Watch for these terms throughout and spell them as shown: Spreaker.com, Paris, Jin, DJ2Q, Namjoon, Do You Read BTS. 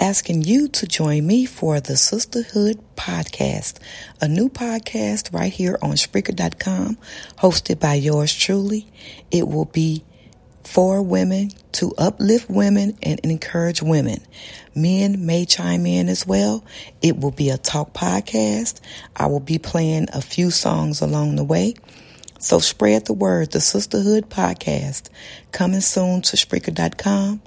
asking you to join me for the Sisterhood Podcast, a new podcast right here on Spreaker.com, hosted by yours truly. It will be for women, to uplift women and encourage women. Men may chime in as well. It will be a talk podcast. I will be playing a few songs along the way. So spread the word, the Sisterhood Podcast, coming soon to Spreaker.com.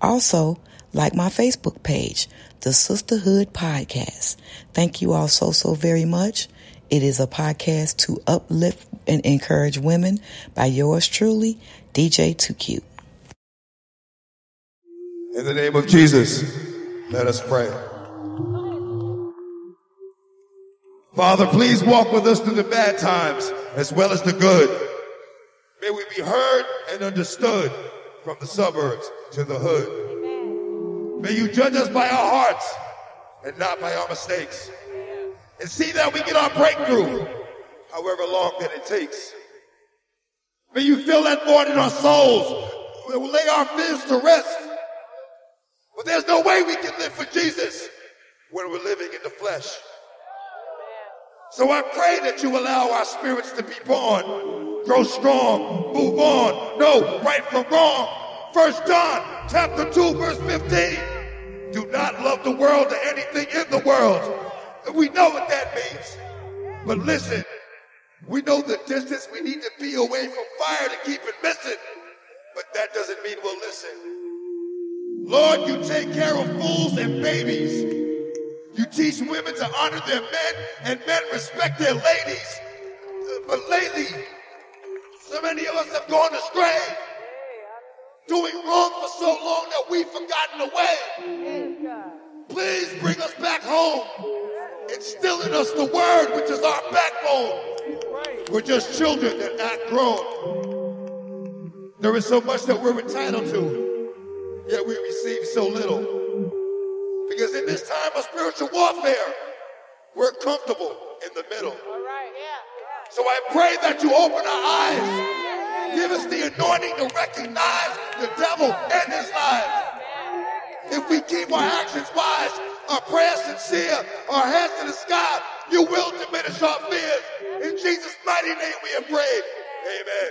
Also, like my Facebook page, the Sisterhood Podcast. Thank you all so very much. It is a podcast to uplift and encourage women by yours truly, DJ2Q. In the name of Jesus, let us pray. Father, please walk with us through the bad times as well as the good. May we be heard and understood from the suburbs to the hood. Amen. May you judge us by our hearts and not by our mistakes. And see that we get our breakthrough, however long that it takes. May you fill that void in our souls. We will lay our fears to rest. But there's no way we can live for Jesus when we're living in the flesh. So I pray that you allow our spirits to be born, grow strong, move on, know right from wrong. 1 John chapter 2, verse 15. Do not love the world or anything in the world. We know what that means. But listen, we know the distance we need to be away from fire to keep it missing. But that doesn't mean we'll listen. Lord, you take care of fools and babies. You teach women to honor their men, and men respect their ladies. But lately, so many of us have gone astray, doing wrong for so long that we've forgotten the way. Please bring us back home. Instill in us the word, which is our backbone. We're just children that aren't grown. There is so much that we're entitled to, yet we receive so little. Because in this time of spiritual warfare, we're comfortable in the middle. So I pray that you open our eyes. Give us the anointing to recognize the devil and his lies. If we keep our actions wise, our prayers sincere, our hands to the sky, you will diminish our fears. In Jesus' mighty name we have prayed. Amen.